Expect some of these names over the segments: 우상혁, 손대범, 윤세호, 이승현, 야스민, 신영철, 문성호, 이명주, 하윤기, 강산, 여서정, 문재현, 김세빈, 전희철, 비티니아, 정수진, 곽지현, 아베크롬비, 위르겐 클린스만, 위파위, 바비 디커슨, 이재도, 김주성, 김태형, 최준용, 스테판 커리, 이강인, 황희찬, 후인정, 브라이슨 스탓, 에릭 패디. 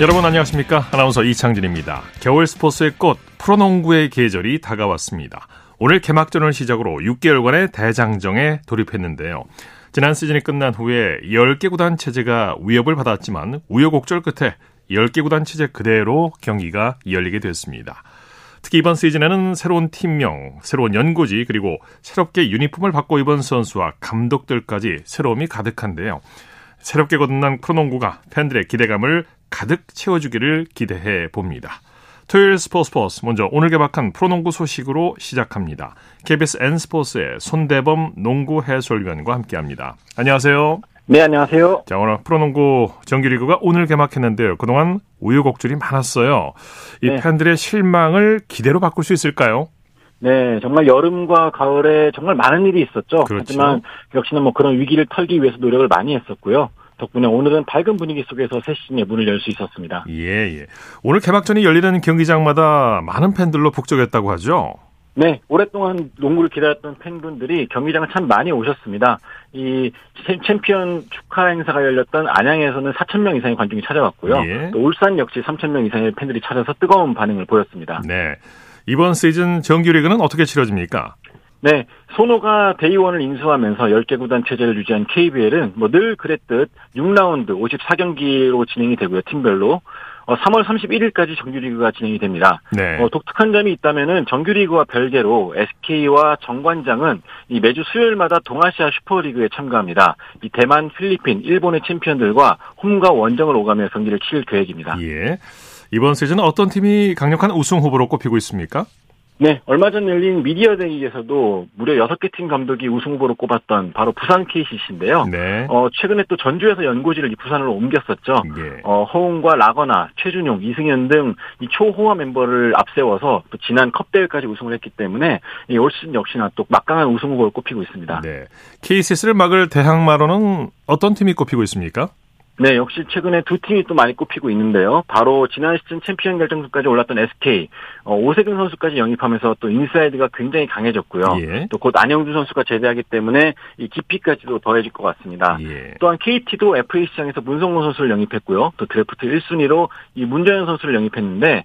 여러분 안녕하십니까? 아나운서 이창진입니다. 겨울 스포츠의 꽃, 프로농구의 계절이 다가왔습니다. 오늘 개막전을 시작으로 6개월간의 대장정에 돌입했는데요. 지난 시즌이 끝난 후에 10개 구단 체제가 위협을 받았지만 우여곡절 끝에 10개 구단 체제 그대로 경기가 열리게 됐습니다. 특히 이번 시즌에는 새로운 팀명, 새로운 연고지, 그리고 새롭게 유니폼을 받고 입은 선수와 감독들까지 새로움이 가득한데요. 새롭게 거듭난 프로농구가 팬들의 기대감을 가득 채워주기를 기대해 봅니다. 토요일 스포츠 먼저 오늘 개막한 프로농구 소식으로 시작합니다. KBS N스포츠의 손대범 농구 해설위원과 함께합니다. 안녕하세요. 네, 안녕하세요. 자, 오늘 프로농구 정규리그가 오늘 개막했는데요. 그동안 우여곡절이 많았어요. 이 팬들의 실망을 기대로 바꿀 수 있을까요? 네, 정말 여름과 가을에 정말 많은 일이 있었죠. 그렇죠. 하지만 역시나 그런 위기를 털기 위해서 노력을 많이 했었고요. 덕분에 오늘은 밝은 분위기 속에서 새 시즌의 문을 열 수 있었습니다. 예. 오늘 개막전이 열리는 경기장마다 많은 팬들로 북적였다고 하죠? 네, 오랫동안 농구를 기다렸던 팬분들이 경기장을 참 많이 오셨습니다. 이 챔피언 축하 행사가 열렸던 안양에서는 4,000명 이상의 관중이 찾아왔고요. 예. 또 울산 역시 3,000명 이상의 팬들이 찾아서 뜨거운 반응을 보였습니다. 네, 이번 시즌 정규리그는 어떻게 치러집니까? 네, 손호가 데이원을 인수하면서 10개 구단 체제를 유지한 KBL은 늘 그랬듯 6라운드 54경기로 진행이 되고요, 팀별로. 3월 31일까지 정규리그가 진행이 됩니다. 네. 독특한 점이 있다면은 정규리그와 별개로 SK와 정관장은 이 매주 수요일마다 동아시아 슈퍼리그에 참가합니다. 이 대만, 필리핀, 일본의 챔피언들과 홈과 원정을 오가며 경기를 치를 계획입니다. 예. 이번 시즌은 어떤 팀이 강력한 우승 후보로 꼽히고 있습니까? 네, 얼마 전 열린 미디어 데이에서도 무려 6개 팀 감독이 우승 후보로 꼽았던 바로 부산 KCC인데요. 네. 최근에 또 전주에서 연고지를 부산으로 옮겼었죠. 네. 허웅과 라건아, 최준용, 이승현 등 이 초호화 멤버를 앞세워서 또 지난 컵 대회까지 우승을 했기 때문에 이 올 시즌 역시나 또 막강한 우승 후보로 꼽히고 있습니다. 네. KCC를 막을 대항마로는 어떤 팀이 꼽히고 있습니까? 네, 역시 최근에 두 팀이 또 많이 꼽히고 있는데요. 바로 지난 시즌 챔피언 결정전까지 올랐던 SK, 오세근 선수까지 영입하면서 또 인사이드가 굉장히 강해졌고요. 예. 또 곧 안영준 선수가 제대하기 때문에 이 깊이까지도 더해질 것 같습니다. 예. 또한 KT도 FA 시장에서 문성호 선수를 영입했고요. 또 드래프트 1순위로 이 문재현 선수를 영입했는데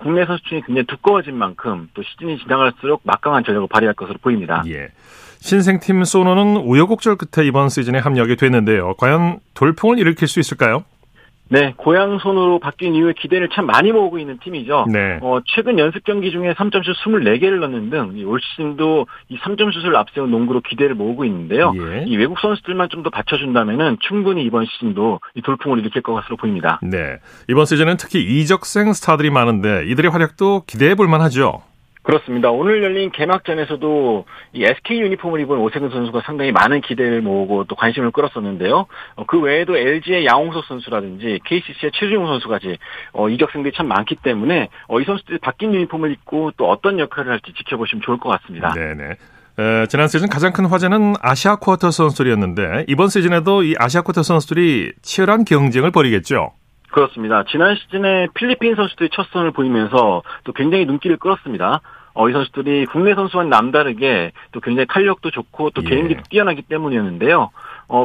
국내 선수층이 굉장히 두꺼워진 만큼 또 시즌이 지나갈수록 막강한 전력을 발휘할 것으로 보입니다. 예. 신생팀 소노는 우여곡절 끝에 이번 시즌에 합류하게 됐는데요. 과연 돌풍을 일으킬 수 있을까요? 네, 고향 손으로 바뀐 이후에 기대를 참 많이 모으고 있는 팀이죠. 네. 최근 연습 경기 중에 3점슛 24개를 넣는 등 올 시즌도 이 3점슛을 앞세운 농구로 기대를 모으고 있는데요. 예. 이 외국 선수들만 좀 더 받쳐준다면은 충분히 이번 시즌도 이 돌풍을 일으킬 것 같으로 보입니다. 네, 이번 시즌은 특히 이적생 스타들이 많은데 이들의 활약도 기대해 볼 만하죠. 그렇습니다. 오늘 열린 개막전에서도 이 SK 유니폼을 입은 오세근 선수가 상당히 많은 기대를 모으고 또 관심을 끌었었는데요. 그 외에도 LG의 양홍석 선수라든지 KCC의 최준용 선수까지 이적생들이 참 많기 때문에 이 선수들이 바뀐 유니폼을 입고 또 어떤 역할을 할지 지켜보시면 좋을 것 같습니다. 네네. 지난 시즌 가장 큰 화제는 아시아 쿼터 선수들이었는데 이번 시즌에도 이 아시아 쿼터 선수들이 치열한 경쟁을 벌이겠죠. 그렇습니다. 지난 시즌에 필리핀 선수들이 첫 선을 보이면서 또 굉장히 눈길을 끌었습니다. 이 선수들이 국내 선수와는 남다르게 또 굉장히 탄력도 좋고 또 개인기도 뛰어나기 때문이었는데요.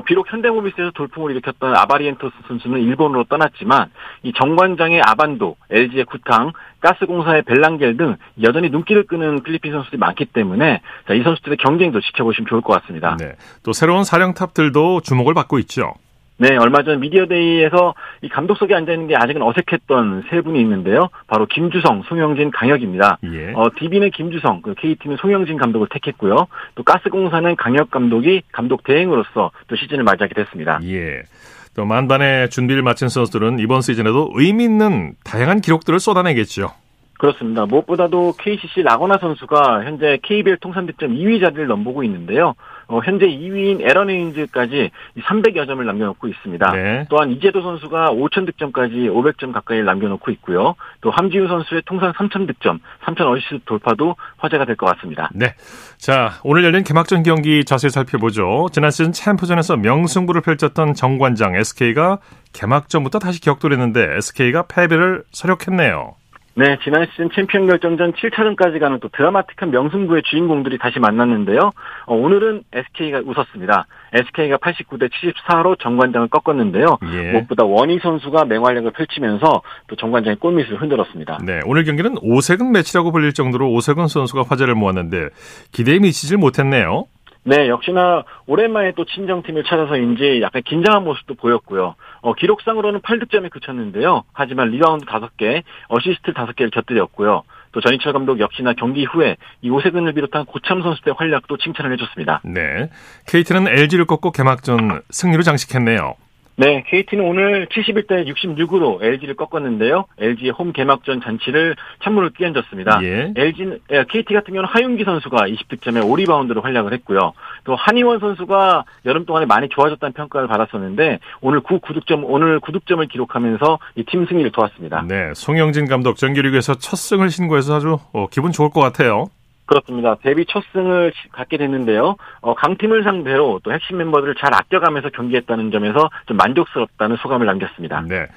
비록 현대모비스에서 돌풍을 일으켰던 아바리엔토스 선수는 일본으로 떠났지만 이 정관장의 아반도, LG의 구탕, 가스공사의 벨랑겔 등 여전히 눈길을 끄는 필리핀 선수들이 많기 때문에 이 선수들의 경쟁도 지켜보시면 좋을 것 같습니다. 네. 또 새로운 사령탑들도 주목을 받고 있죠. 네, 얼마 전 미디어데이에서 이 감독석에 앉아있는 게 아직은 어색했던 세 분이 있는데요. 바로 김주성, 송영진, 강혁입니다. 예. DB는 김주성, KT는 송영진 감독을 택했고요. 또 가스공사는 강혁 감독이 감독 대행으로서 또 시즌을 맞이하게 됐습니다. 예. 또 만반의 준비를 마친 선수들은 이번 시즌에도 의미 있는 다양한 기록들을 쏟아내겠죠. 그렇습니다. 무엇보다도 KCC 라거나 선수가 현재 KBL 통산 득점 2위 자리를 넘보고 있는데요. 현재 2위인 에런 헤인즈까지 300여 점을 남겨놓고 있습니다. 네. 또한 이재도 선수가 5,000 득점까지 500점 가까이 남겨놓고 있고요. 또 함지우 선수의 통산 3,000 득점, 3,000 어시스트 돌파도 화제가 될 것 같습니다. 네, 자 오늘 열린 개막전 경기 자세히 살펴보죠. 지난 시즌 챔프전에서 명승부를 펼쳤던 정관장 SK가 개막전부터 다시 격돌했는데 SK가 패배를 서력했네요. 네, 지난 시즌 챔피언 결정전 7차전까지 가는 또 드라마틱한 명승부의 주인공들이 다시 만났는데요. 오늘은 SK가 웃었습니다. SK가 89대 74로 정관장을 꺾었는데요. 예. 무엇보다 원희 선수가 맹활약을 펼치면서 또 정관장의 골밑을 흔들었습니다. 네, 오늘 경기는 오세근 매치라고 불릴 정도로 오세근 선수가 화제를 모았는데 기대에 미치질 못했네요. 네, 역시나 오랜만에 또 친정팀을 찾아서인지 약간 긴장한 모습도 보였고요. 기록상으로는 8득점에 그쳤는데요. 하지만 리바운드 5개, 어시스트 5개를 곁들였고요. 또 전희철 감독 역시나 경기 후에 이 오세근을 비롯한 고참 선수들의 활약도 칭찬을 해줬습니다. 네, KT는 LG를 꺾고 개막전 승리로 장식했네요. 네, KT는 오늘 71대 66으로 LG를 꺾었는데요. LG의 홈 개막전 잔치를 찬물을 끼얹었습니다. 예. KT 같은 경우는 하윤기 선수가 20득점에 5리바운드로 활약을 했고요. 또 한희원 선수가 여름 동안에 많이 좋아졌다는 평가를 받았었는데 오늘 9득점을 기록하면서 이 팀 승리를 도왔습니다. 네, 송영진 감독 정규리그에서 첫 승을 신고해서 아주 기분 좋을 것 같아요. 그렇습니다. 데뷔 첫 승을 갖게 됐는데요. 강팀을 상대로 또 핵심 멤버들을 잘 아껴가면서 경기했다는 점에서 좀 만족스럽다는 소감을 남겼습니다. 네.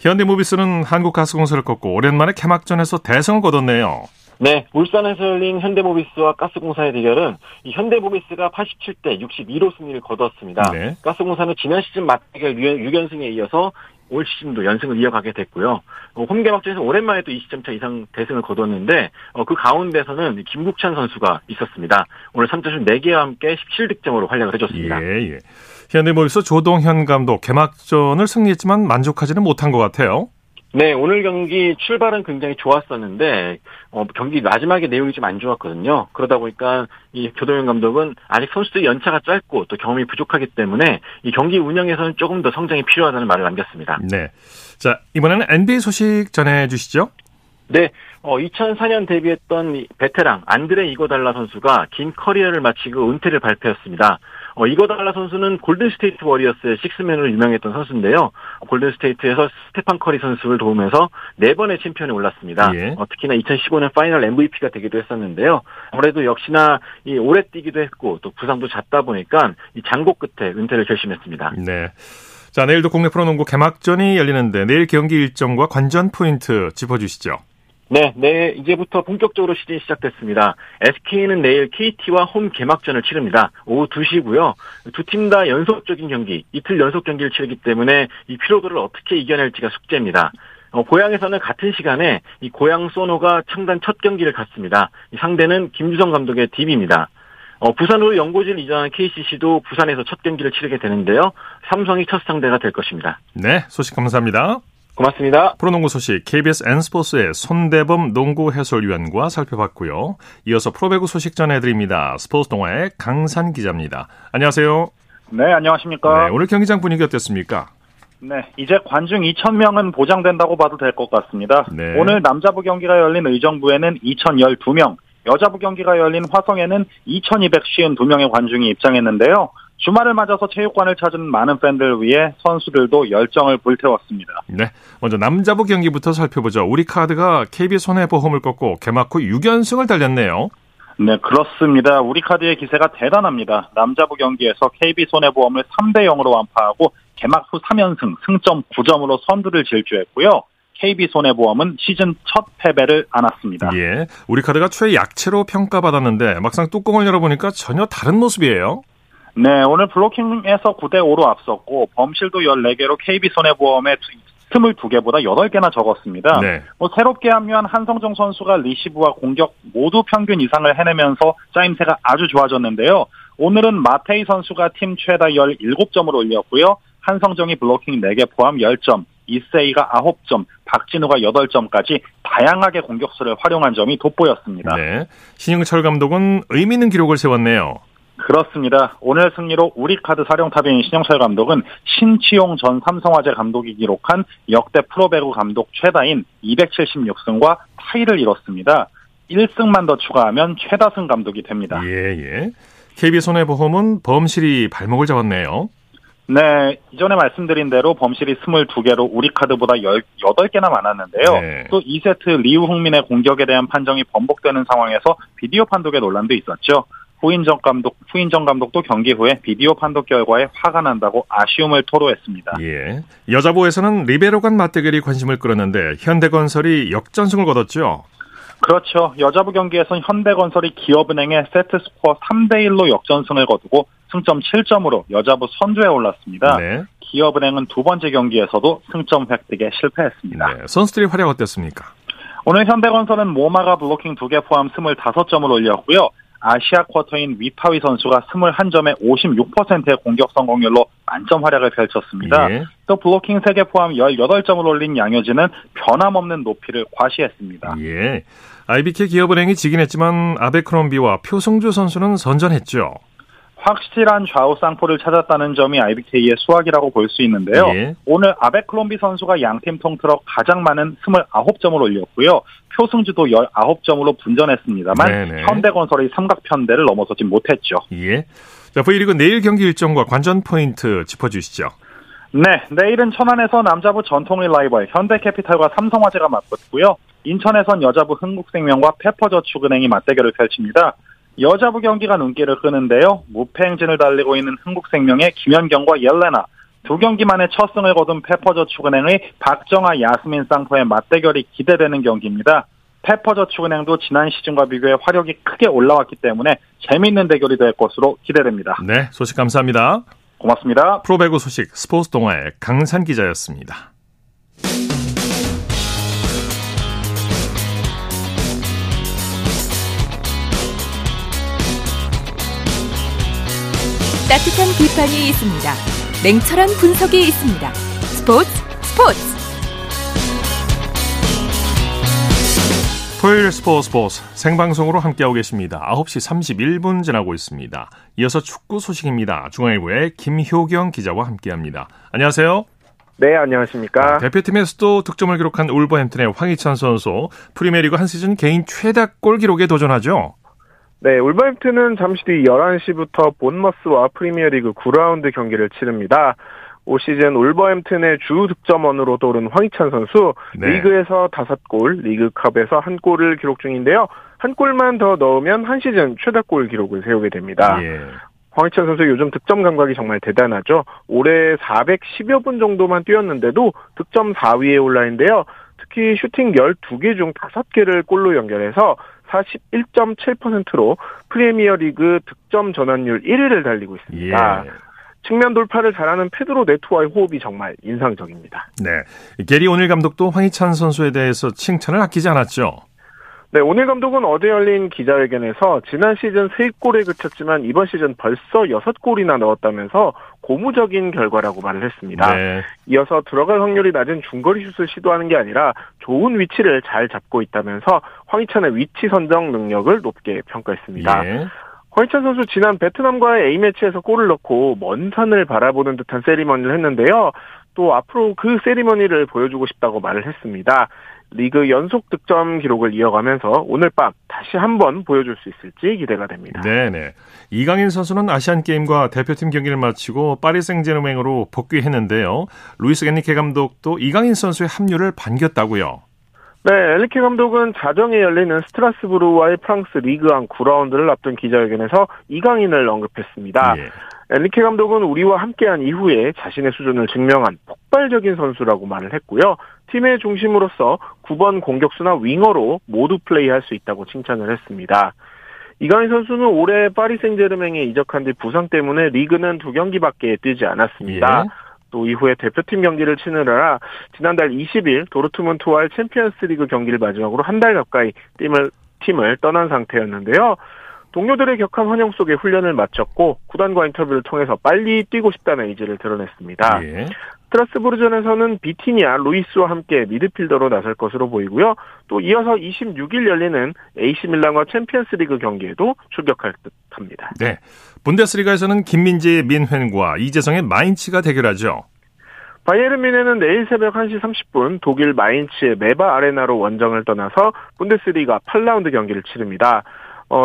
현대모비스는 한국가스공사를 꺾고 오랜만에 개막전에서 대승을 거뒀네요. 네, 울산에서 열린 현대모비스와 가스공사의 대결은 이 현대모비스가 87대 62로 승리를 거뒀습니다. 네. 가스공사는 지난 시즌 맞대결 6연승에 이어서 올 시즌도 연승을 이어가게 됐고요. 홈개막전에서 오랜만에 또 20점차 이상 대승을 거뒀는데 그 가운데서는 김국찬 선수가 있었습니다. 오늘 3점슛 4개와 함께 17득점으로 활약을 해줬습니다. 예. 현대모비스 조동현 감독 개막전을 승리했지만 만족하지는 못한 것 같아요. 네, 오늘 경기 출발은 굉장히 좋았었는데 경기 마지막에 내용이 좀 안 좋았거든요. 그러다 보니까 이 조동현 감독은 아직 선수들이 연차가 짧고 또 경험이 부족하기 때문에 이 경기 운영에서는 조금 더 성장이 필요하다는 말을 남겼습니다. 네, 자 이번에는 NBA 소식 전해주시죠. 네, 2004년 데뷔했던 베테랑 안드레 이궈달라 선수가 긴 커리어를 마치고 은퇴를 발표했습니다. 이거달라 선수는 골든스테이트 워리어스의 식스맨으로 유명했던 선수인데요. 골든스테이트에서 스테판 커리 선수를 도우면서 4번의 챔피언에 올랐습니다. 예. 특히나 2015년 파이널 MVP가 되기도 했었는데요. 아무래도 역시나 이 오래 뛰기도 했고 또 부상도 잦다 보니까 이 장고 끝에 은퇴를 결심했습니다. 네. 자, 내일도 국내 프로농구 개막전이 열리는데 내일 경기 일정과 관전 포인트 짚어주시죠. 네, 내일 이제부터 본격적으로 시즌이 시작됐습니다. SK는 내일 KT와 홈 개막전을 치릅니다. 오후 2시고요. 두 팀 다 연속적인 경기, 이틀 연속 경기를 치르기 때문에 이 피로도를 어떻게 이겨낼지가 숙제입니다. 고양에서는 같은 시간에 이 고양 소노가 창단 첫 경기를 갖습니다. 이 상대는 김주성 감독의 DB입니다. 부산으로 연고지를 이전한 KCC도 부산에서 첫 경기를 치르게 되는데요. 삼성이 첫 상대가 될 것입니다. 네, 소식 감사합니다. 고맙습니다. 프로농구 소식 KBS N스포츠의 손대범 농구 해설위원과 살펴봤고요. 이어서 프로배구 소식 전해드립니다. 스포츠 동아의 강산 기자입니다. 안녕하세요. 네, 안녕하십니까. 네, 오늘 경기장 분위기 어땠습니까? 네, 이제 관중 2,000명은 보장된다고 봐도 될 것 같습니다. 네. 오늘 남자부 경기가 열린 의정부에는 2,012명, 여자부 경기가 열린 화성에는 2,252명의 관중이 입장했는데요. 주말을 맞아서 체육관을 찾은 많은 팬들을 위해 선수들도 열정을 불태웠습니다. 네, 먼저 남자부 경기부터 살펴보죠. 우리카드가 KB손해보험을 꺾고 개막 후 6연승을 달렸네요. 네, 그렇습니다. 우리카드의 기세가 대단합니다. 남자부 경기에서 KB손해보험을 3대0으로 완파하고 개막 후 3연승, 승점 9점으로 선두를 질주했고요. KB손해보험은 시즌 첫 패배를 안았습니다. 예, 우리카드가 최약체로 평가받았는데 막상 뚜껑을 열어보니까 전혀 다른 모습이에요. 네, 오늘 블로킹에서 9대5로 앞섰고 범실도 14개로 KB손해보험의 22개보다 8개나 적었습니다. 네. 새롭게 합류한 한성종 선수가 리시브와 공격 모두 평균 이상을 해내면서 짜임새가 아주 좋아졌는데요. 오늘은 마테이 선수가 팀 최다 17점을 올렸고요. 한성종이 블로킹 4개 포함 10점, 이세이가 9점, 박진우가 8점까지 다양하게 공격수를 활용한 점이 돋보였습니다. 네, 신영철 감독은 의미 있는 기록을 세웠네요. 그렇습니다. 오늘 승리로 우리카드 사령탑인 신영철 감독은 신치용 전 삼성화재 감독이 기록한 역대 프로배구 감독 최다인 276승과 타이를 이뤘습니다. 1승만 더 추가하면 최다승 감독이 됩니다. 예. KB손해보험은 범실이 발목을 잡았네요. 네, 이전에 말씀드린 대로 범실이 22개로 우리카드보다 18개나 많았는데요. 네. 또 2세트 리우흥민의 공격에 대한 판정이 번복되는 상황에서 비디오 판독의 논란도 있었죠. 후인정 감독도 경기 후에 비디오 판독 결과에 화가 난다고 아쉬움을 토로했습니다. 예. 여자부에서는 리베로 간 맞대결이 관심을 끌었는데 현대건설이 역전승을 거뒀죠. 그렇죠. 여자부 경기에서는 현대건설이 기업은행에 세트스코어 3대1로 역전승을 거두고 승점 7점으로 여자부 선두에 올랐습니다. 네. 기업은행은 두 번째 경기에서도 승점 획득에 실패했습니다. 네. 선수들이 활약 어땠습니까? 오늘 현대건설은 모마가 블로킹 2개 포함 25점을 올렸고요. 아시아 쿼터인 위파위 선수가 21점에 56%의 공격 성공률로 만점 활약을 펼쳤습니다. 예. 또 블로킹 3개 포함 18점을 올린 양효진은 변함없는 높이를 과시했습니다. 예. IBK 기업은행이 지긴 했지만 아베크롬비와 표성주 선수는 선전했죠. 확실한 좌우 쌍포를 찾았다는 점이 IBK의 수확이라고 볼 수 있는데요. 예. 오늘 아베크롬비 선수가 양팀 통틀어 가장 많은 29점을 올렸고요. 표승주도 19점으로 분전했습니다만 네네. 현대건설이 삼각편대를 넘어서지 못했죠. 예. 자, V리그 내일 경기 일정과 관전 포인트 짚어주시죠. 네, 내일은 천안에서 남자부 전통의 라이벌 현대캐피탈과 삼성화재가 맞붙고요. 인천에선 여자부 흥국생명과 페퍼저축은행이 맞대결을 펼칩니다. 여자부 경기가 눈길을 끄는데요. 무패 행진을 달리고 있는 흥국생명의 김연경과 옐레나, 두 경기 만에 첫 승을 거둔 페퍼저축은행의 박정아, 야스민 쌍포의 맞대결이 기대되는 경기입니다. 페퍼저축은행도 지난 시즌과 비교해 화력이 크게 올라왔기 때문에 재미있는 대결이 될 것으로 기대됩니다. 네, 소식 감사합니다. 고맙습니다. 프로배구 소식 스포츠 동아의 강산 기자였습니다. 따뜻한 비판이 있습니다. 냉철한 분석이 있습니다. 스포츠. 토일 스포츠 생방송으로 함께하고 계십니다. 9시 31분 지나고 있습니다. 이어서 축구 소식입니다. 중앙일보의 김효경 기자와 함께합니다. 안녕하세요. 네, 안녕하십니까. 대표팀에서도 득점을 기록한 울버햄튼의 황희찬 선수, 프리미어리그 한 시즌 개인 최다 골 기록에 도전하죠. 네, 울버햄튼은 잠시 뒤 11시부터 본머스와 프리미어리그 9라운드 경기를 치릅니다. 올 시즌 울버햄튼의 주 득점원으로 떠오른 황희찬 선수, 네. 리그에서 5골, 리그컵에서 1골을 기록 중인데요. 한 골만 더 넣으면 한 시즌 최다골 기록을 세우게 됩니다. 예. 황희찬 선수 요즘 득점 감각이 정말 대단하죠. 올해 410여 분 정도만 뛰었는데도 득점 4위에 올라있는데요. 특히 슈팅 12개 중 5개를 골로 연결해서 41.7%로 프리미어리그 득점 전환율 1위를 달리고 있습니다. 예. 측면 돌파를 잘하는 페드로 네토와의 호흡이 정말 인상적입니다. 네, 게리 오닐 감독도 황희찬 선수에 대해서 칭찬을 아끼지 않았죠. 네, 오닐 감독은 어제 열린 기자회견에서 지난 시즌 3골에 그쳤지만 이번 시즌 벌써 6골이나 넣었다면서 고무적인 결과라고 말을 했습니다. 네. 이어서 들어갈 확률이 낮은 중거리 슛을 시도하는 게 아니라 좋은 위치를 잘 잡고 있다면서 황희찬의 위치 선정 능력을 높게 평가했습니다. 네. 황희찬 선수 지난 베트남과의 A매치에서 골을 넣고 먼 산을 바라보는 듯한 세리머니를 했는데요. 또 앞으로 그 세리머니를 보여주고 싶다고 말을 했습니다. 리그 연속 득점 기록을 이어가면서 오늘 밤 다시 한번 보여줄 수 있을지 기대가 됩니다. 네네. 이강인 선수는 아시안게임과 대표팀 경기를 마치고 파리 생제르맹으로 복귀했는데요. 루이스 엔리케 감독도 이강인 선수의 합류를 반겼다고요. 네, 엔리케 감독은 자정에 열리는 스트라스부르와의 프랑스 리그 1 9라운드를 앞둔 기자회견에서 이강인을 언급했습니다. 예. 엔리케 감독은 우리와 함께한 이후에 자신의 수준을 증명한 폭발적인 선수라고 말을 했고요. 팀의 중심으로서 9번 공격수나 윙어로 모두 플레이할 수 있다고 칭찬을 했습니다. 이강인 선수는 올해 파리 생제르맹에 이적한 뒤 부상 때문에 리그는 2경기밖에 뛰지 않았습니다. 예. 또 이후에 대표팀 경기를 치느라 지난달 20일 도르트문트와의 챔피언스리그 경기를 마지막으로 한 달 가까이 팀을 떠난 상태였는데요. 동료들의 격한 환영 속에 훈련을 마쳤고 구단과 인터뷰를 통해서 빨리 뛰고 싶다는 의지를 드러냈습니다. 예. 스트라스부르전에서는 비티니아, 루이스와 함께 미드필더로 나설 것으로 보이고요. 또 이어서 26일 열리는 AC밀란과 챔피언스리그 경기에도 출격할 듯합니다. 네, 분데스리가에서는 김민재의 민헨과 이재성의 마인츠가 대결하죠. 바이에른 뮌헨은 내일 새벽 1시 30분 독일 마인츠의 메바 아레나로 원정을 떠나서 분데스리가 8라운드 경기를 치릅니다.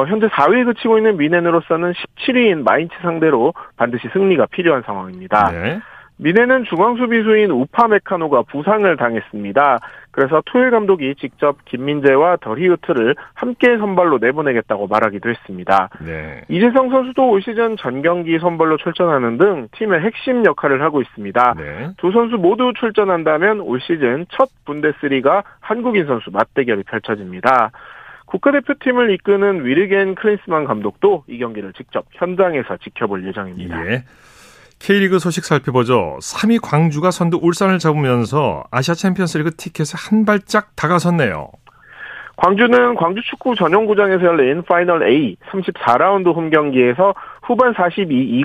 현재 4위에 그치고 있는 뮌헨으로서는 17위인 마인츠 상대로 반드시 승리가 필요한 상황입니다. 네. 미네는 중앙수비수인 우파메카노가 부상을 당했습니다. 그래서 토일 감독이 직접 김민재와 더리우트를 함께 선발로 내보내겠다고 말하기도 했습니다. 네. 이재성 선수도 올 시즌 전 경기 선발로 출전하는 등 팀의 핵심 역할을 하고 있습니다. 네. 두 선수 모두 출전한다면 올 시즌 첫 분데스리가 한국인 선수 맞대결이 펼쳐집니다. 국가대표팀을 이끄는 위르겐 클린스만 감독도 이 경기를 직접 현장에서 지켜볼 예정입니다. 예. K리그 소식 살펴보죠. 3위 광주가 선두 울산을 잡으면서 아시아 챔피언스리그 티켓에 한 발짝 다가섰네요. 광주는 광주 축구 전용구장에서 열린 파이널 A 34라운드 홈경기에서 후반 42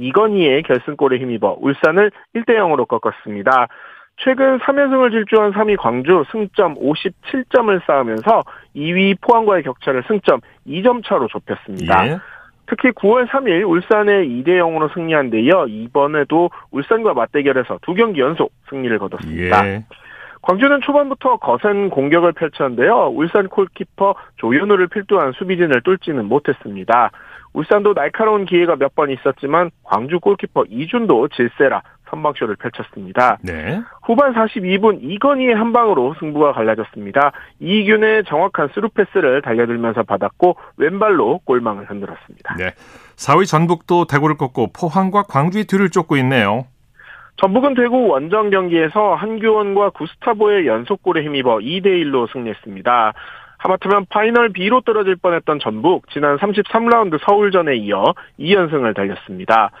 이건희의 결승골에 힘입어 울산을 1-0으로 꺾었습니다. 최근 3연승을 질주한 3위 광주 승점 57점을 쌓으면서 2위 포항과의 격차를 승점 2점 차로 좁혔습니다. 예. 특히 9월 3일 울산에 2-0으로 승리한 데 이어 이번에도 울산과 맞대결에서 두 경기 연속 승리를 거뒀습니다. 예. 광주는 초반부터 거센 공격을 펼쳤는데요. 울산 골키퍼 조현우를 필두한 수비진을 뚫지는 못했습니다. 울산도 날카로운 기회가 몇 번 있었지만 광주 골키퍼 이준도 질세라 선방쇼를 펼쳤습니다. 네. 후반 42분 이건희의 한 방으로 승부가 갈라졌습니다. 이균의 정확한 스루패스를 달려들면서 받았고 왼발로 골망을 흔들었습니다. 네. 4위 전북도 대구를 꺾고 포항과 광주의 뒤를 쫓고 있네요. 전북은 대구 원정 경기에서 한규원과 구스타보의 연속골에 힘입어 2-1로 승리했습니다. 하마터면 파이널 B로 떨어질 뻔했던 전북, 지난 33라운드 서울전에 이어 2연승을 달렸습니다.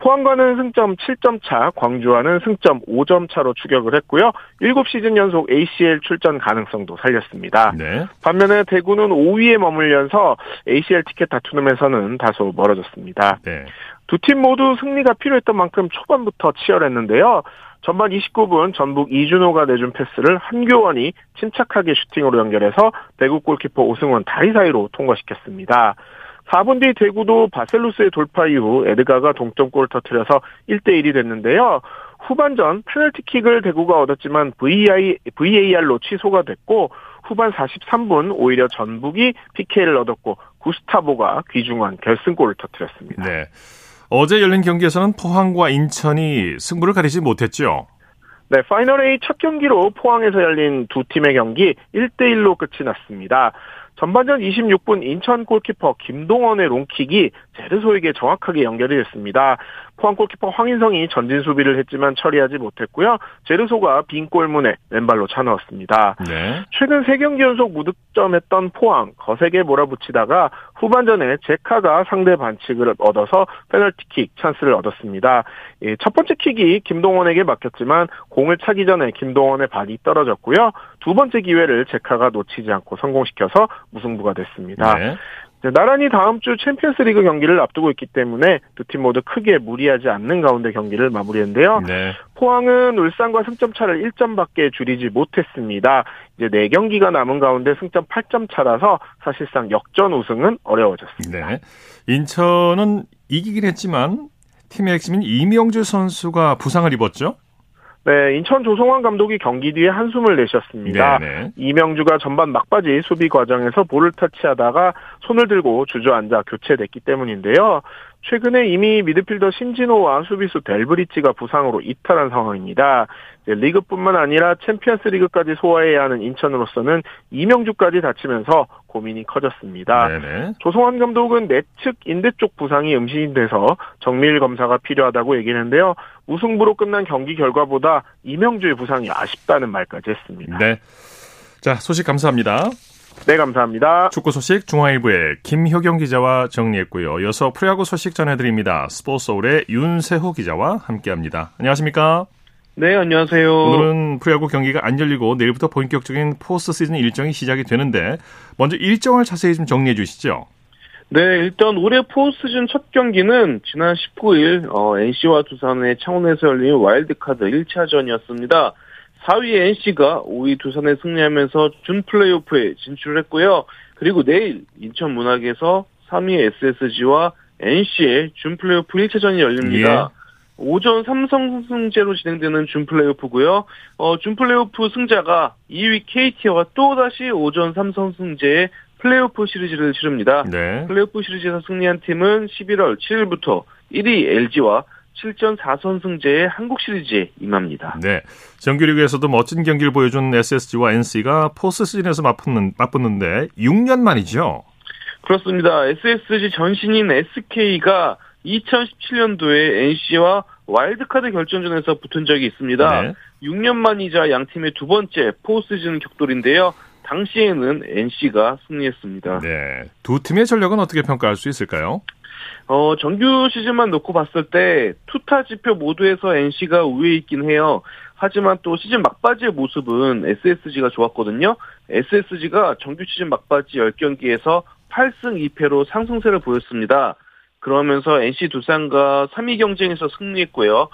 포항과는 승점 7점 차, 광주와는 승점 5점 차로 추격을 했고요. 7시즌 연속 ACL 출전 가능성도 살렸습니다. 네. 반면에 대구는 5위에 머물면서 ACL 티켓 다툼에서는 다소 멀어졌습니다. 네. 두 팀 모두 승리가 필요했던 만큼 초반부터 치열했는데요. 전반 29분 전북 이준호가 내준 패스를 한교원이 침착하게 슈팅으로 연결해서 대구 골키퍼 오승원 다리 사이로 통과시켰습니다. 4분 뒤 대구도 바셀루스의 돌파 이후 에드가가 동점골을 터뜨려서 1-1이 됐는데요. 후반전 페널티킥을 대구가 얻었지만 VAR로 취소가 됐고 후반 43분 오히려 전북이 PK를 얻었고 구스타보가 귀중한 결승골을 터뜨렸습니다. 네. 어제 열린 경기에서는 포항과 인천이 승부를 가리지 못했죠. 네, 파이널 A 첫 경기로 포항에서 열린 두 팀의 경기 1-1로 끝이 났습니다. 전반전 26분 인천 골키퍼 김동원의 롱킥이 제르소에게 정확하게 연결이 됐습니다. 포항 골키퍼 황인성이 전진 수비를 했지만 처리하지 못했고요. 제르소가 빈 골문에 왼발로 차넣었습니다. 네. 최근 3경기 연속 무득점했던 포항 거세게 몰아붙이다가 후반전에 제카가 상대 반칙을 얻어서 페널티킥 찬스를 얻었습니다. 첫 번째 킥이 김동원에게 막혔지만 공을 차기 전에 김동원의 발이 떨어졌고요. 두 번째 기회를 제카가 놓치지 않고 성공시켜서 무승부가 됐습니다. 네. 나란히 다음 주 챔피언스리그 경기를 앞두고 있기 때문에 두 팀 모두 크게 무리하지 않는 가운데 경기를 마무리했는데요. 네. 포항은 울산과 승점 차를 1점밖에 줄이지 못했습니다. 이제 4경기가 남은 가운데 승점 8점 차라서 사실상 역전 우승은 어려워졌습니다. 네. 인천은 이기긴 했지만 팀의 핵심인 이명주 선수가 부상을 입었죠? 네, 인천 조성환 감독이 경기 뒤에 한숨을 내셨습니다. 네네. 이명주가 전반 막바지 수비 과정에서 볼을 터치하다가 손을 들고 주저앉아 교체됐기 때문인데요. 최근에 이미 미드필더 심진호와 수비수 델브리치가 부상으로 이탈한 상황입니다. 이제 리그뿐만 아니라 챔피언스 리그까지 소화해야 하는 인천으로서는 이명주까지 다치면서 고민이 커졌습니다. 네네. 조성환 감독은 내측 인대 쪽 부상이 음신돼서 정밀 검사가 필요하다고 얘기했는데요. 우승부로 끝난 경기 결과보다 이명주의 부상이 아쉽다는 말까지 했습니다. 네. 자, 소식 감사합니다. 네, 감사합니다. 축구 소식 중앙일보의 김효경 기자와 정리했고요. 이어서 프로야구 소식 전해드립니다. 스포츠서울의 윤세호 기자와 함께합니다. 안녕하십니까? 네, 안녕하세요. 오늘은 프로야구 경기가 안 열리고 내일부터 본격적인 포스트 시즌 일정이 시작이 되는데 먼저 일정을 자세히 좀 정리해 주시죠. 네, 일단 올해 포스트 시즌 첫 경기는 지난 19일 NC와 두산의 창원에서 열린 와일드카드 1차전이었습니다. 4위 NC가 5위 두산에 승리하면서 준 플레이오프에 진출했고요. 그리고 내일 인천문학에서 3위 SSG와 NC의 준 플레이오프 1차전이 열립니다. 예. 오전 삼성 승제로 진행되는 준 플레이오프고요. 준 플레이오프 승자가 2위 KT와 또다시 오전 삼성 승제의 플레이오프 시리즈를 치릅니다. 네. 플레이오프 시리즈에서 승리한 팀은 11월 7일부터 1위 LG와 17전 4선승제의 한국 시리즈에 임합니다. 네, 정규리그에서도 멋진 경기를 보여준 SSG와 NC가 포스트시즌에서 맞붙는데 6년 만이죠? 그렇습니다. SSG 전신인 SK가 2017년도에 NC와 와일드카드 결정전에서 붙은 적이 있습니다. 네. 6년 만이자 양팀의 두 번째 포스트시즌 격돌인데요. 당시에는 NC가 승리했습니다. 네, 두 팀의 전력은 어떻게 평가할 수 있을까요? 정규 시즌만 놓고 봤을 때 투타 지표 모두에서 NC가 우위에 있긴 해요. 하지만 또 시즌 막바지의 모습은 SSG가 좋았거든요. SSG가 정규 시즌 막바지 10경기에서 8승 2패로 상승세를 보였습니다. 그러면서 NC 두산과 3위 경쟁에서 승리했고요.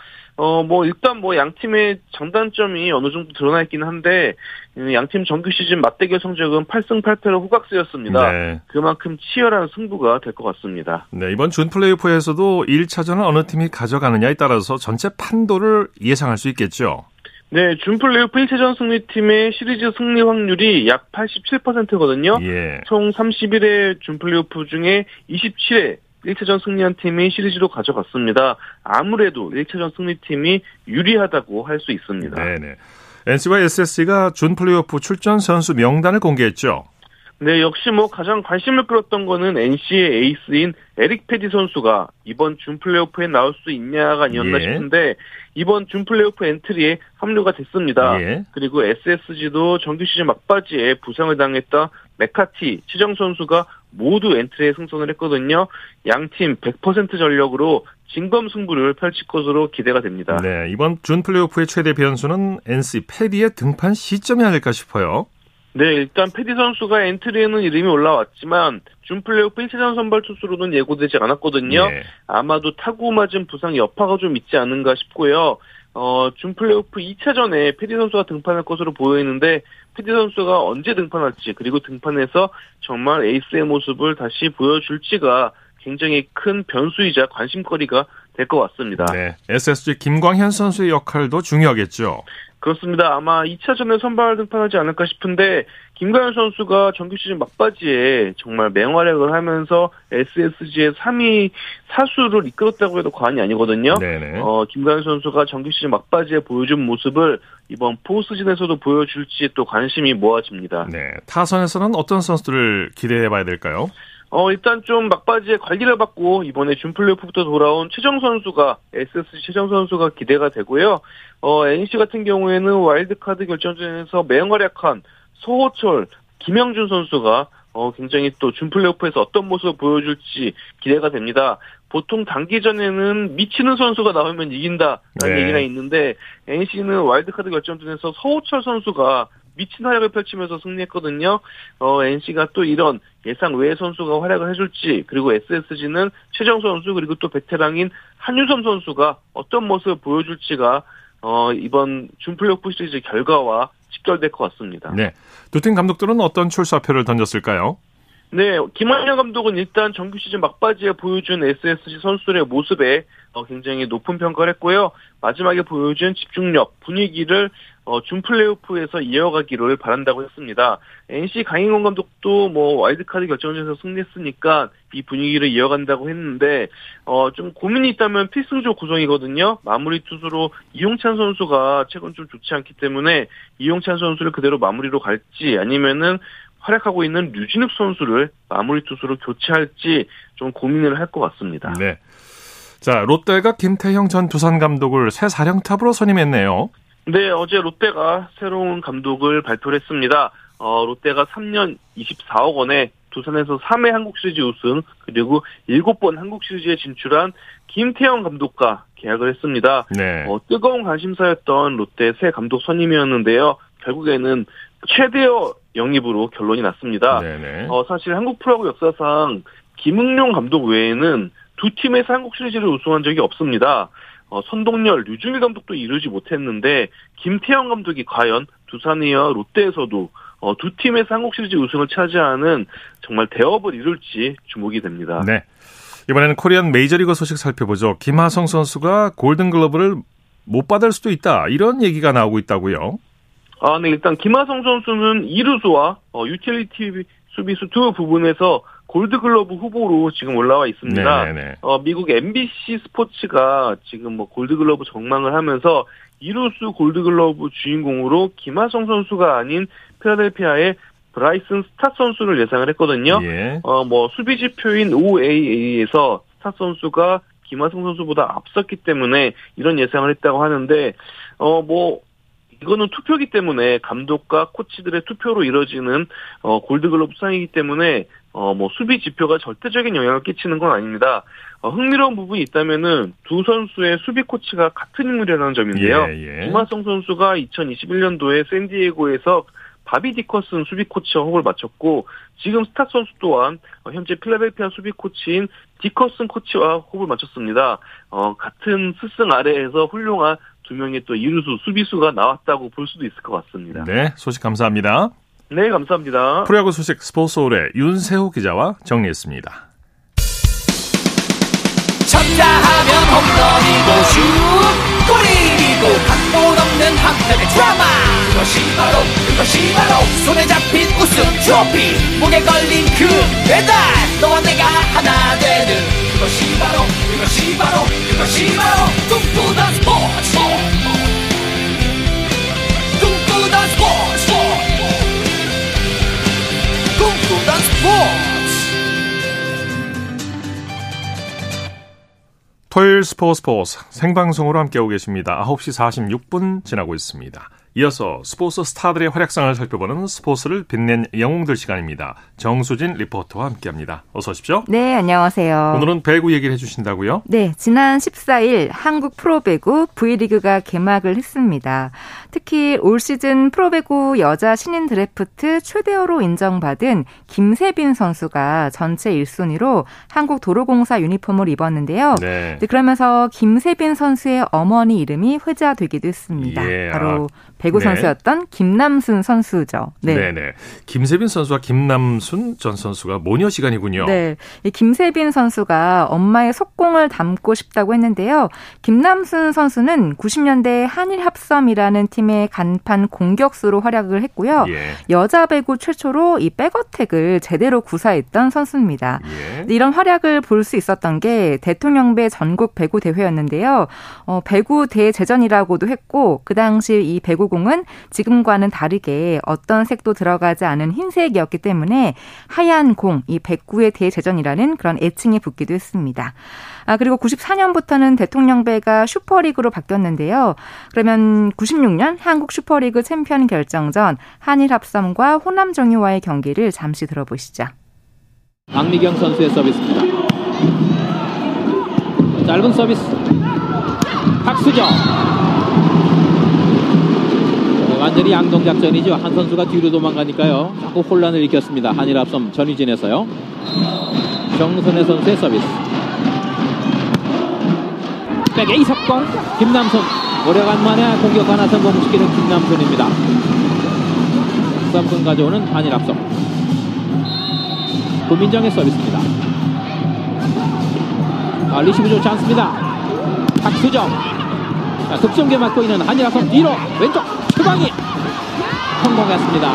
일단 양팀의 장단점이 어느 정도 드러나 있긴 한데, 양팀 정규 시즌 맞대결 성적은 8승 8패로 호각세였습니다. 네. 그만큼 치열한 승부가 될 것 같습니다. 네, 이번 준 플레이오프에서도 1차전을 어느 팀이 가져가느냐에 따라서 전체 판도를 예상할 수 있겠죠? 네, 준 플레이오프 1차전 승리팀의 시리즈 승리 확률이 약 87%거든요. 예. 총 31회 준 플레이오프 중에 27회 1차전 승리한 팀이 시리즈로 가져갔습니다. 아무래도 1차전 승리팀이 유리하다고 할 수 있습니다. 네네. NC와 SSC가 준 플레이오프 출전 선수 명단을 공개했죠. 네, 역시 가장 관심을 끌었던 거는 NC의 에이스인 에릭 패디 선수가 이번 준 플레이오프에 나올 수 있냐가 아니었나 싶은데, 이번 준 플레이오프 엔트리에 합류가 됐습니다. 예. 그리고 SSG도 정규 시즌 막바지에 부상을 당했다 맥카티, 치정 선수가 모두 엔트리에 승선을 했거든요. 양팀 100% 전력으로 진검 승부를 펼칠 것으로 기대가 됩니다. 네, 이번 준 플레이오프의 최대 변수는 NC 패디의 등판 시점이 아닐까 싶어요. 네, 일단 패디 선수가 엔트리에는 이름이 올라왔지만 준 플레이오프 1차전 선발 투수로는 예고되지 않았거든요. 네. 아마도 타구 맞은 부상 여파가 좀 있지 않은가 싶고요. 준 플레이오프 2차전에 패디 선수가 등판할 것으로 보이는데, 패디 선수가 언제 등판할지, 그리고 등판해서 정말 에이스의 모습을 다시 보여줄지가 굉장히 큰 변수이자 관심거리가 될 것 같습니다. 네, SSG 김광현 선수의 역할도 중요하겠죠. 그렇습니다. 아마 2차전에 선발 등판하지 않을까 싶은데, 김가연 선수가 정규 시즌 막바지에 정말 맹활약을 하면서 SSG의 3위 사수를 이끌었다고 해도 과언이 아니거든요. 김가연 선수가 정규 시즌 막바지에 보여준 모습을 이번 포스트시즌에서도 보여줄지 또 관심이 모아집니다. 네, 타선에서는 어떤 선수들을 기대해봐야 될까요? 일단 좀 막바지에 관리를 받고 이번에 준 플레이오프부터 돌아온 SSG 최정 선수가 기대가 되고요. NC 같은 경우에는 와일드카드 결정전에서 맹활약한 소호철, 김영준 선수가 굉장히 또 준 플레이오프에서 어떤 모습을 보여줄지 기대가 됩니다. 보통 단기전에는 미치는 선수가 나오면 이긴다라는 얘기가 있는데, NC는 와일드카드 결정전에서 소호철 선수가 미친 활약을 펼치면서 승리했거든요. NC가 또 이런 예상 외의 선수가 활약을 해줄지, 그리고 SSG는 최정 선수, 그리고 또 베테랑인 한유섬 선수가 어떤 모습을 보여줄지가 이번 준플레이오프 시리즈 결과와 직결될 것 같습니다. 네, 두 팀 감독들은 어떤 출사표를 던졌을까요? 네, 김환영 감독은 일단 정규 시즌 막바지에 보여준 SSG 선수들의 모습에 굉장히 높은 평가를 했고요. 마지막에 보여준 집중력, 분위기를 준 플레이오프에서 이어가기를 바란다고 했습니다. NC 강인권 감독도 와일드카드 결정전에서 승리했으니까 이 분위기를 이어간다고 했는데, 좀 고민이 있다면 필승조 구성이거든요. 마무리 투수로 이용찬 선수가 최근 좀 좋지 않기 때문에 이용찬 선수를 그대로 마무리로 갈지, 아니면은 활약하고 있는 류진욱 선수를 마무리 투수로 교체할지 좀 고민을 할 것 같습니다. 네. 자, 롯데가 김태형 전 두산 감독을 새 사령탑으로 선임했네요. 네, 어제 롯데가 새로운 감독을 발표했습니다. 롯데가 3년 24억 원에 두산에서 3회 한국 시리즈 우승, 그리고 7번 한국 시리즈에 진출한 김태형 감독과 계약을 했습니다. 네. 뜨거운 관심사였던 롯데 새 감독 선임이었는데요. 결국에는 최대어 영입으로 결론이 났습니다. 사실 한국 프로야구 역사상 김응용 감독 외에는 두 팀에서 한국 시리즈를 우승한 적이 없습니다. 선동열, 류중일 감독도 이루지 못했는데, 김태형 감독이 과연 두산이와 롯데에서도 두 팀에서 한국 시리즈 우승을 차지하는 정말 대업을 이룰지 주목이 됩니다. 네, 이번에는 코리안 메이저리그 소식 살펴보죠. 김하성 선수가 골든글러브를 못 받을 수도 있다, 이런 얘기가 나오고 있다고요. 아, 네, 일단 김하성 선수는 2루수와 유틸리티 수비수 두 부분에서 골드글러브 후보로 지금 올라와 있습니다. 미국 MBC 스포츠가 지금 뭐 골드글러브 정망을 하면서 이루수 골드글러브 주인공으로 김하성 선수가 아닌 필라델피아의 브라이슨 스탓 선수를 예상을 했거든요. 예. 수비 지표인 OAA에서 스탓 선수가 김하성 선수보다 앞섰기 때문에 이런 예상을 했다고 하는데, 이거는 투표기 때문에 감독과 코치들의 투표로 이뤄지는 골드글러브 수상이기 때문에 수비 지표가 절대적인 영향을 끼치는 건 아닙니다. 흥미로운 부분이 있다면은 두 선수의 수비 코치가 같은 인물이라는 점인데요. 김하성 선수가 2021년도에 샌디에고에서 바비 디커슨 수비 코치와 호흡을 맞췄고, 지금 스타 선수 또한 현재 필라델피아 수비 코치인 디커슨 코치와 호흡을 맞췄습니다. 같은 스승 아래에서 훌륭한 두 명의 또 이루수 수비수가 나왔다고 볼 수도 있을 것 같습니다. 네, 소식 감사합니다. 네, 감사합니다. 프로야구 소식 스포츠홀의 윤세호 기자와 정리했습니다. 첫다하면 홈런이고 슛! 꼬리이고 각본 없는 한편의 드라마, 그것이 바로 손에 잡힌 우승 트로피, 목에 걸린 그 배달, 너와 내가 하나 되는 그것이 바로 꿈꾸던 스포츠, 꿈꾸던 스포츠. 토일 스포츠 생방송으로 함께하고 계십니다. 9시 46분 지나고 있습니다. 이어서 스포츠 스타들의 활약상을 살펴보는 스포츠를 빛낸 영웅들 시간입니다. 정수진 리포터와 함께합니다. 어서 오십시오. 네, 안녕하세요. 오늘은 배구 얘기를 해주신다고요? 네, 지난 14일 한국 프로배구 V리그가 개막을 했습니다. 특히 올 시즌 프로배구 여자 신인 드래프트 최대어로 인정받은 김세빈 선수가 전체 1순위로 한국도로공사 유니폼을 입었는데요. 네. 그러면서 김세빈 선수의 어머니 이름이 회자되기도 했습니다. 예. 바로 배구 선수였던 김남순 선수죠. 네. 네네. 김세빈 선수와 김남순 전 선수가 모녀 시간이군요. 네. 김세빈 선수가 엄마의 속공을 담고 싶다고 했는데요. 김남순 선수는 90년대 한일합섬이라는 팀의 간판 공격수로 활약을 했고요. 예. 여자 배구 최초로 이 백어택을 제대로 구사했던 선수입니다. 예. 이런 활약을 볼 수 있었던 게 대통령배 전국 배구 대회였는데요. 배구 대제전이라고도 했고, 그 당시 이 배구공은 지금과는 다르게 어떤 색도 들어가지 않은 흰색이었기 때문에 하얀 공, 이 백구의 대제전이라는 그런 애칭이 붙기도 했습니다. 그리고 94년부터는 대통령배가 슈퍼리그로 바뀌었는데요. 그러면 96년 한국 슈퍼리그 챔피언 결정전 한일합섬과 호남정유와의 경기를 잠시 들어보시죠. 박미경 선수의 서비스입니다. 짧은 서비스. 박수정. 완전히 양동작전이죠. 한 선수가 뒤로 도망가니까요. 자꾸 혼란을 일으켰습니다. 한일합섬 전유진에서요. 정선혜 선수의 서비스. 백에 이석권, 김남순. 오래간만에 공격 하나 성공시키는 김남순입니다. 3분 가져오는 한일합섬. 구민정의 서비스입니다. 리시브 좋지 않습니다. 박수정. 급성계 맞고 있는 한일합섬 뒤로 왼쪽. 최강희 성공했습니다.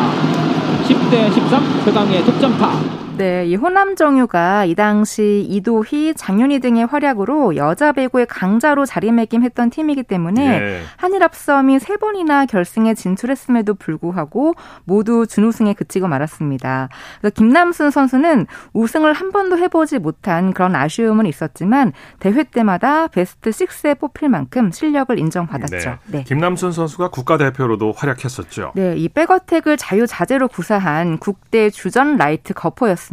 10대 13 최강희의 득점타. 네, 이 호남정유가 이 당시 이도희, 장윤희 등의 활약으로 여자 배구의 강자로 자리매김했던 팀이기 때문에 예. 한일합섬이 3번이나 결승에 진출했음에도 불구하고 모두 준우승에 그치고 말았습니다. 그래서 김남순 선수는 우승을 한 번도 해보지 못한 그런 아쉬움은 있었지만 대회 때마다 베스트 6에 뽑힐 만큼 실력을 인정받았죠. 네. 김남순 선수가 국가대표로도 활약했었죠. 네, 이 백어택을 자유자재로 구사한 국대 주전 라이트 거포였습니다.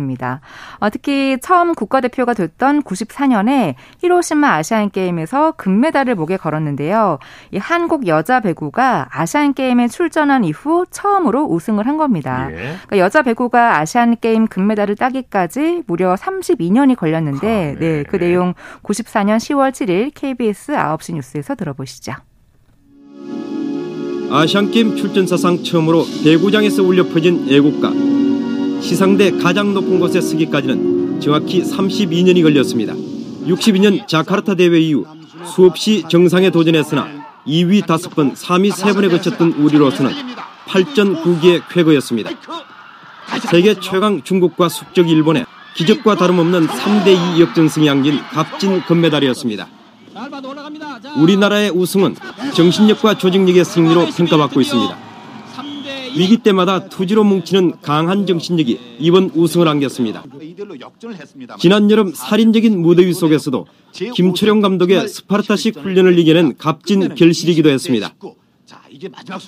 특히 처음 국가대표가 됐던 94년에 히로시마 아시안게임에서 금메달을 목에 걸었는데요. 이 한국 여자 배구가 아시안게임에 출전한 이후 처음으로 우승을 한 겁니다. 예. 그러니까 여자 배구가 아시안게임 금메달을 따기까지 무려 32년이 걸렸는데 네, 그 내용 94년 10월 7일 KBS 9시 뉴스에서 들어보시죠. 아시안게임 출전 사상 처음으로 배구장에서 울려 퍼진 애국가. 시상대 가장 높은 곳에 서기까지는 정확히 32년이 걸렸습니다. 62년 자카르타 대회 이후 수없이 정상에 도전했으나 2위 5번, 3위 3번에 그쳤던 우리로서는 8전 9기의 쾌거였습니다. 세계 최강 중국과 숙적 일본에 기적과 다름없는 3대2 역전승이 안긴 값진 금메달이었습니다. 우리나라의 우승은 정신력과 조직력의 승리로 평가받고 있습니다. 위기 때마다 투지로 뭉치는 강한 정신력이 이번 우승을 안겼습니다. 지난 여름 살인적인 무더위 속에서도 김철용 감독의 스파르타식 훈련을 이겨낸 값진 결실이기도 했습니다.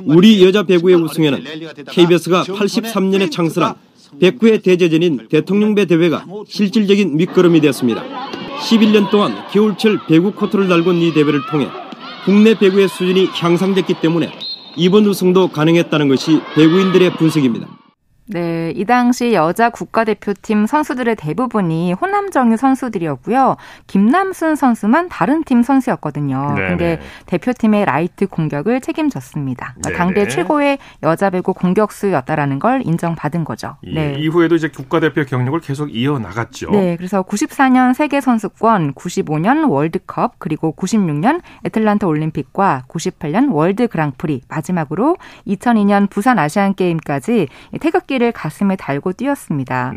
우리 여자 배구의 우승에는 KBS가 83년에 창설한 109회 대제전인 대통령배 대회가 실질적인 밑거름이 됐습니다. 11년 동안 겨울철 배구 코트를 달군 이 대회를 통해 국내 배구의 수준이 향상됐기 때문에 이번 우승도 가능했다는 것이 배구인들의 분석입니다. 네, 이 당시 여자 국가대표팀 선수들의 대부분이 호남정유 선수들이었고요. 김남순 선수만 다른 팀 선수였거든요. 그런데 대표팀의 라이트 공격을 책임졌습니다. 네네. 당대 최고의 여자 배구 공격수였다라는 걸 인정받은 거죠. 네. 이후에도 이제 국가대표 경력을 계속 이어나갔죠. 네, 그래서 94년 세계선수권, 95년 월드컵, 그리고 96년 애틀란타 올림픽과 98년 월드 그랑프리, 마지막으로 2002년 부산 아시안게임까지 태극기 를 가슴에 달고 뛰었습니다.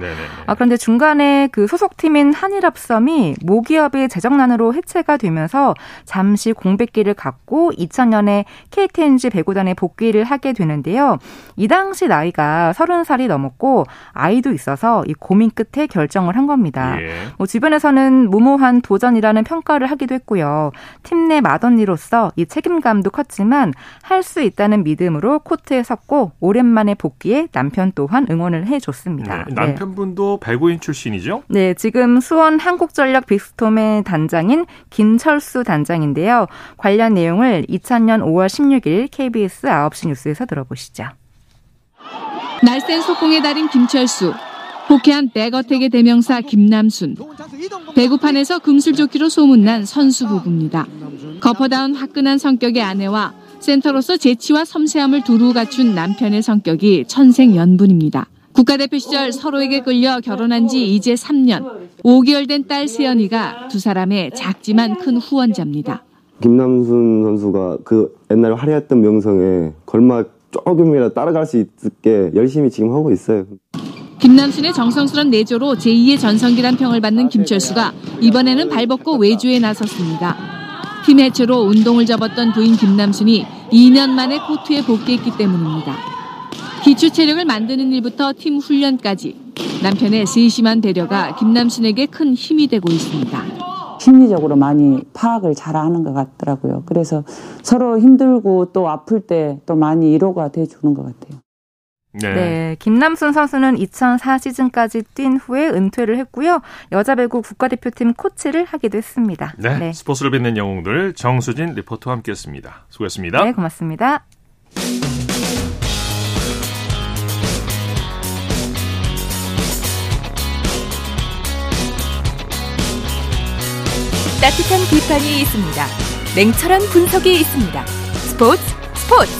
그런데 중간에 그 소속팀인 한일합섬이 모기업의 재정난으로 해체가 되면서 잠시 공백기를 갖고 2000년에 KTNG 배구단에 복귀를 하게 되는데요. 이 당시 나이가 30살이 넘었고 아이도 있어서 이 고민 끝에 결정을 한 겁니다. 예. 주변에서는 무모한 도전이라는 평가를 하기도 했고요. 팀 내 맏언니로서 이 책임감도 컸지만 할 수 있다는 믿음으로 코트에 섰고 오랜만에 복귀에 남편 또 응원을 해줬습니다. 네, 남편분도 네. 배구인 출신이죠? 네, 지금 수원 한국전력 빅스톰의 단장인 김철수 단장인데요. 관련 내용을 2000년 5월 16일 KBS 9시 뉴스에서 들어보시죠. 날쌘 속공의 달인 김철수, 호쾌한 백어택의 대명사 김남순, 배구판에서 금술조끼로 소문난 선수 부부입니다. 거퍼다운 화끈한 성격의 아내와 센터로서 재치와 섬세함을 두루 갖춘 남편의 성격이 천생연분입니다. 국가대표 시절 서로에게 끌려 결혼한 지 이제 3년, 5개월 된 딸 세연이가 두 사람의 작지만 큰 후원자입니다. 김남순 선수가 그 옛날 화려했던 명성에 걸맞 조금이라도 따라갈 수 있게 열심히 지금 하고 있어요. 김남순의 정성스런 내조로 제2의 전성기란 평을 받는 김철수가 이번에는 발벗고 외주에 나섰습니다. 팀 해체로 운동을 접었던 부인 김남순이 2년 만에 코트에 복귀했기 때문입니다. 기초 체력을 만드는 일부터 팀 훈련까지 남편의 세심한 배려가 김남순에게 큰 힘이 되고 있습니다. 심리적으로 많이 파악을 잘하는 것 같더라고요. 그래서 서로 힘들고 또 아플 때 또 많이 위로가 돼주는 것 같아요. 네. 네, 김남순 선수는 2004 시즌까지 뛴 후에 은퇴를 했고요. 여자 배구 국가대표팀 코치를 하기도 했습니다. 네, 네. 스포츠를 빛낸 영웅들 정수진 리포터와 함께했습니다. 수고했습니다. 네, 고맙습니다. 따뜻한 비판이 있습니다. 냉철한 분석이 있습니다. 스포츠, 스포츠.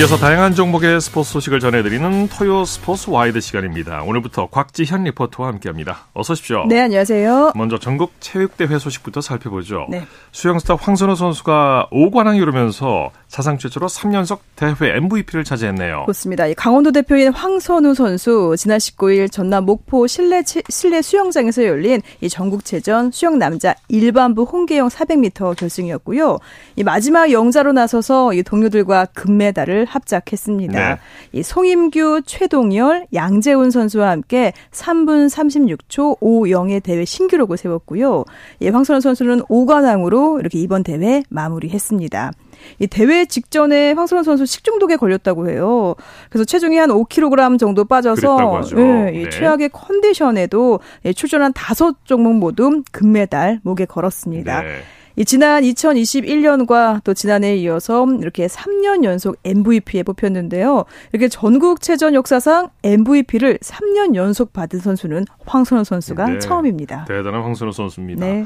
이어서 다양한 종목의 스포츠 소식을 전해드리는 토요 스포츠 와이드 시간입니다. 오늘부터 곽지현 리포터와 함께합니다. 어서 오십시오. 네, 안녕하세요. 먼저 전국 체육대회 소식부터 살펴보죠. 네. 수영스타 황선우 선수가 5관왕이 오르면서 사상 최초로 3연속 대회 MVP를 차지했네요. 그렇습니다. 강원도 대표인 황선우 선수 지난 19일 전남 목포 실내 수영장에서 열린 이 전국체전 수영 남자 일반부 홍계영 400m 결승이었고요. 이 마지막 영자로 나서서 이 동료들과 금메달을 합작했습니다. 네. 이 송임규, 최동열, 양재훈 선수와 함께 3분 36초 50의 대회 신기록을 세웠고요. 예, 황선우 선수는 5관왕으로 이렇게 이번 대회 마무리했습니다. 이 대회 직전에 황선우 선수 식중독에 걸렸다고 해요. 그래서 체중이 한 5kg 정도 빠져서 네. 최악의 컨디션에도 출전한 5종목 모두 금메달 목에 걸었습니다. 네. 지난 2021년과 또 지난해에 이어서 이렇게 3년 연속 MVP에 뽑혔는데요. 이렇게 전국체전 역사상 MVP를 3년 연속 받은 선수는 황선우 선수가 네, 처음입니다. 대단한 황선우 선수입니다. 네.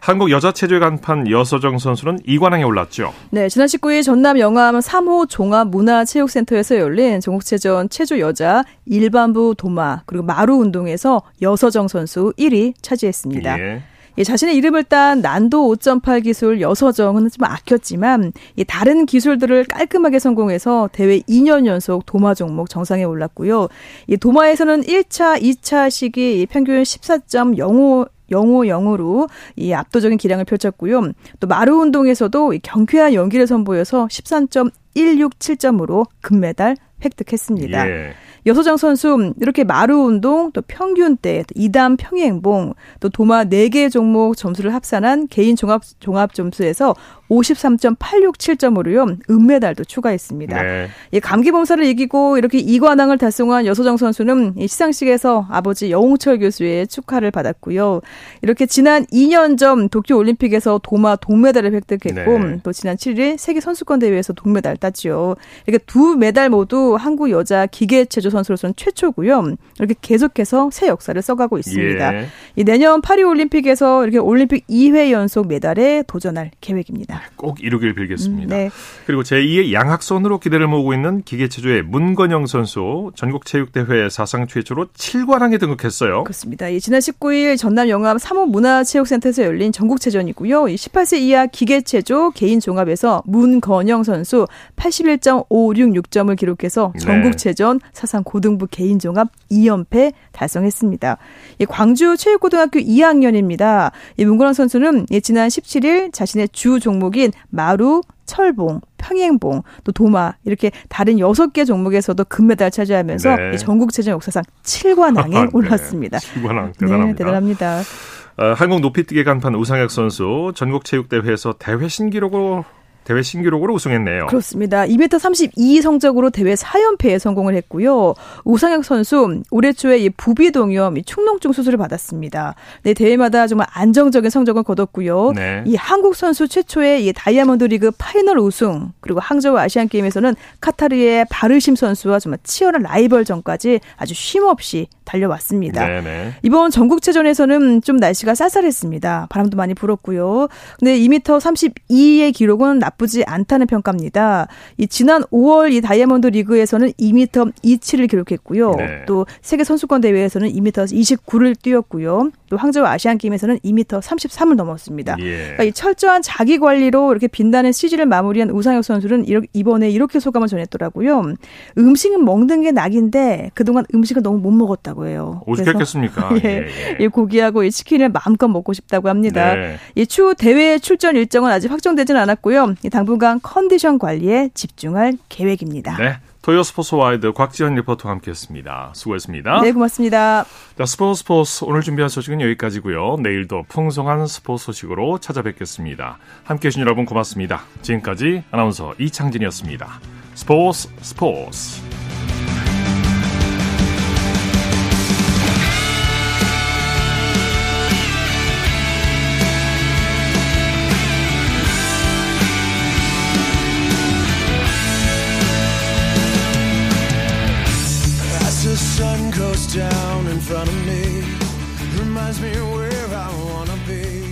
한국 여자체조의 간판 여서정 선수는 2관왕에 올랐죠. 네, 지난 19일 전남 영암 3호 종합문화체육센터에서 열린 전국체전 체조 여자 일반부 도마 그리고 마루 운동에서 여서정 선수 1위 차지했습니다. 예. 이 자신의 이름을 딴 난도 5.8 기술 여서정은 좀 아꼈지만 이 다른 기술들을 깔끔하게 성공해서 대회 2년 연속 도마 종목 정상에 올랐고요. 이 도마에서는 1차, 2차 시기 평균 14.05로 이 압도적인 기량을 펼쳤고요. 또 마루 운동에서도 이 경쾌한 연기를 선보여서 13.167점으로 금메달 획득했습니다. 예. 여서정 선수 이렇게 마루 운동, 또 평균대, 또 2단 평행봉, 또 도마 4개 종목 점수를 합산한 개인 종합 점수에서 53.867점으로요. 은메달도 추가했습니다. 네. 예, 감기몸살을 이기고 이렇게 2관왕을 달성한 여서정 선수는 시상식에서 아버지 여홍철 교수의 축하를 받았고요. 이렇게 지난 2년 전 도쿄올림픽에서 도마 동메달을 획득했고 네. 또 지난 7일 세계선수권대회에서 동메달 땄죠. 이렇게 두 메달 모두 한국 여자 기계체조 선수로서는 최초고요. 이렇게 계속해서 새 역사를 써가고 있습니다. 예. 이 내년 파리올림픽에서 이렇게 올림픽 2회 연속 메달에 도전할 계획입니다. 꼭 이루길 빌겠습니다. 네. 그리고 제2의 양학선으로 기대를 모으고 있는 기계체조의 문건영 선수 전국체육대회 사상 최초로 7관왕에 등극했어요. 그렇습니다. 지난 19일 전남 영암 사모문화체육센터에서 열린 전국체전이고요. 18세 이하 기계체조 개인종합에서 문건영 선수 81.566점을 기록해서 전국체전 사상 고등부 개인종합 2연패 달성했습니다. 광주 체육고등학교 2학년입니다. 문건영 선수는 지난 17일 자신의 주 종목 목인 마루, 철봉, 평행봉, 또 도마 이렇게 다른 6개 종목에서도 금메달을 차지하면서 네. 전국체전 역사상 7관왕에 올랐습니다. 7관왕 대단합니다. 네, 대단합니다. 한국 높이뛰기 간판 우상혁 선수 전국체육대회에서 대회 신기록으로 우승했네요. 그렇습니다. 2m32 성적으로 대회 4연패에 성공을 했고요. 우상혁 선수 올해 초에 부비동염, 축농증 수술을 받았습니다. 네, 대회마다 정말 안정적인 성적을 거뒀고요. 네. 이 한국 선수 최초의 다이아몬드 리그 파이널 우승, 그리고 항저우 아시안 게임에서는 카타르의 바르심 선수와 정말 치열한 라이벌전까지 아주 쉼없이 달려왔습니다. 네네. 이번 전국체전에서는 좀 날씨가 쌀쌀했습니다. 바람도 많이 불었고요. 근데 2m32의 기록은 나쁘지 않다는 평가입니다. 지난 5월 이 다이아몬드 리그에서는 2m27을 기록했고요. 네. 또 세계 선수권 대회에서는 2m29를 뛰었고요. 또 황저우 아시안 게임에서는 2m33을 넘었습니다. 예. 그러니까 이 철저한 자기 관리로 이렇게 빛나는 시즌을 마무리한 우상혁 선수는 이번에 이렇게 소감을 전했더라고요. 음식은 먹는 게 낙인데 그동안 음식은 너무 못 먹었다고. 해요. 오죽했겠습니까? 예, 고기하고 이 치킨을 마음껏 먹고 싶다고 합니다. 네. 이 추후 대회 출전 일정은 아직 확정되진 않았고요. 당분간 컨디션 관리에 집중할 계획입니다. 네, 토요스포츠와이드 곽지현 리포터와 함께했습니다. 수고했습니다. 네, 고맙습니다. 자, 스포츠 오늘 준비한 소식은 여기까지고요. 내일도 풍성한 스포츠 소식으로 찾아뵙겠습니다. 함께해 주신 여러분 고맙습니다. 지금까지 아나운서 이창진이었습니다. 스포츠. Down in front of me, reminds me where I wanna be.